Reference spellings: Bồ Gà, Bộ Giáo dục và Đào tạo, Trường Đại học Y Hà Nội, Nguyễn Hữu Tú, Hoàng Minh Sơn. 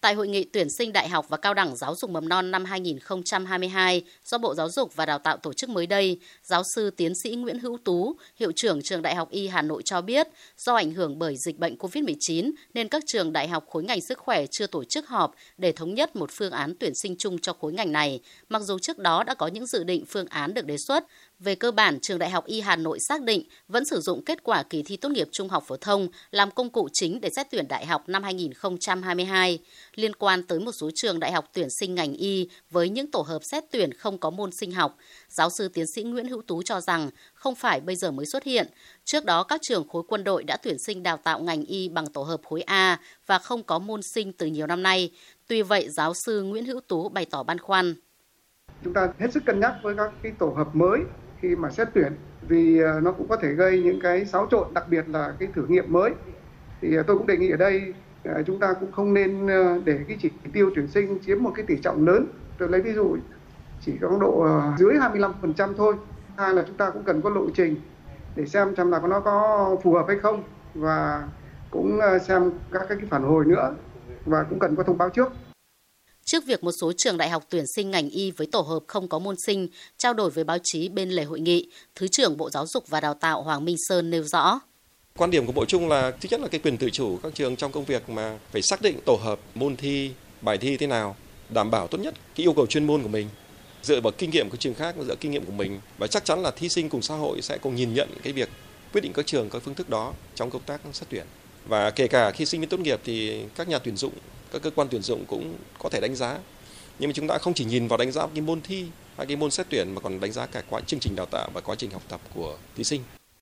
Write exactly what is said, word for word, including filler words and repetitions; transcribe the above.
Tại hội nghị tuyển sinh đại học và cao đẳng giáo dục mầm non năm hai nghìn không trăm hai mươi hai do Bộ Giáo dục và Đào tạo tổ chức mới đây, giáo sư tiến sĩ Nguyễn Hữu Tú, hiệu trưởng Trường Đại học Y Hà Nội cho biết, do ảnh hưởng bởi dịch bệnh cô vít mười chín nên các trường đại học khối ngành sức khỏe chưa tổ chức họp để thống nhất một phương án tuyển sinh chung cho khối ngành này, mặc dù trước đó đã có những dự định phương án được đề xuất. Về cơ bản, Trường Đại học Y Hà Nội xác định vẫn sử dụng kết quả kỳ thi tốt nghiệp trung học phổ thông làm công cụ chính để xét tuyển đại học năm hai nghìn không trăm hai mươi hai. Liên quan tới một số trường đại học tuyển sinh ngành Y với những tổ hợp xét tuyển không có môn sinh học, giáo sư tiến sĩ Nguyễn Hữu Tú cho rằng không phải bây giờ mới xuất hiện. Trước đó, các trường khối quân đội đã tuyển sinh đào tạo ngành Y bằng tổ hợp khối A và không có môn sinh từ nhiều năm nay. Tuy vậy, giáo sư Nguyễn Hữu Tú bày tỏ băn khoăn. Chúng ta hết sức cân nhắc với các cái tổ hợp mới khi mà xét tuyển, vì nó cũng có thể gây những cái xáo trộn, đặc biệt là cái thử nghiệm mới. Thì tôi cũng đề nghị ở đây chúng ta cũng không nên để cái chỉ tiêu tuyển sinh chiếm một cái tỷ trọng lớn. Tôi lấy ví dụ chỉ có độ dưới hai mươi lăm phần trăm thôi. Hai là chúng ta cũng cần có lộ trình để xem xem là nó có phù hợp hay không, và cũng xem các cái phản hồi nữa, và cũng cần có thông báo trước. Trước việc một số trường đại học tuyển sinh ngành Y với tổ hợp không có môn sinh, trao đổi với báo chí bên lề hội nghị, Thứ trưởng Bộ Giáo dục và Đào tạo Hoàng Minh Sơn nêu rõ. Quan điểm của Bộ chung là thứ nhất là cái quyền tự chủ các trường trong công việc mà phải xác định tổ hợp môn thi, bài thi thế nào, đảm bảo tốt nhất cái yêu cầu chuyên môn của mình, dựa vào kinh nghiệm của trường khác, dựa kinh nghiệm của mình, và chắc chắn là thí sinh cùng xã hội sẽ cùng nhìn nhận cái việc quyết định các trường các phương thức đó trong công tác xét tuyển. Và kể cả khi sinh viên tốt nghiệp thì các nhà tuyển dụng, các cơ quan tuyển dụng cũng có thể đánh giá. Nhưng mà chúng ta không chỉ nhìn vào đánh giá cái môn thi hay cái môn xét tuyển mà còn đánh giá cả quá trình đào tạo và quá trình học tập của thí sinh.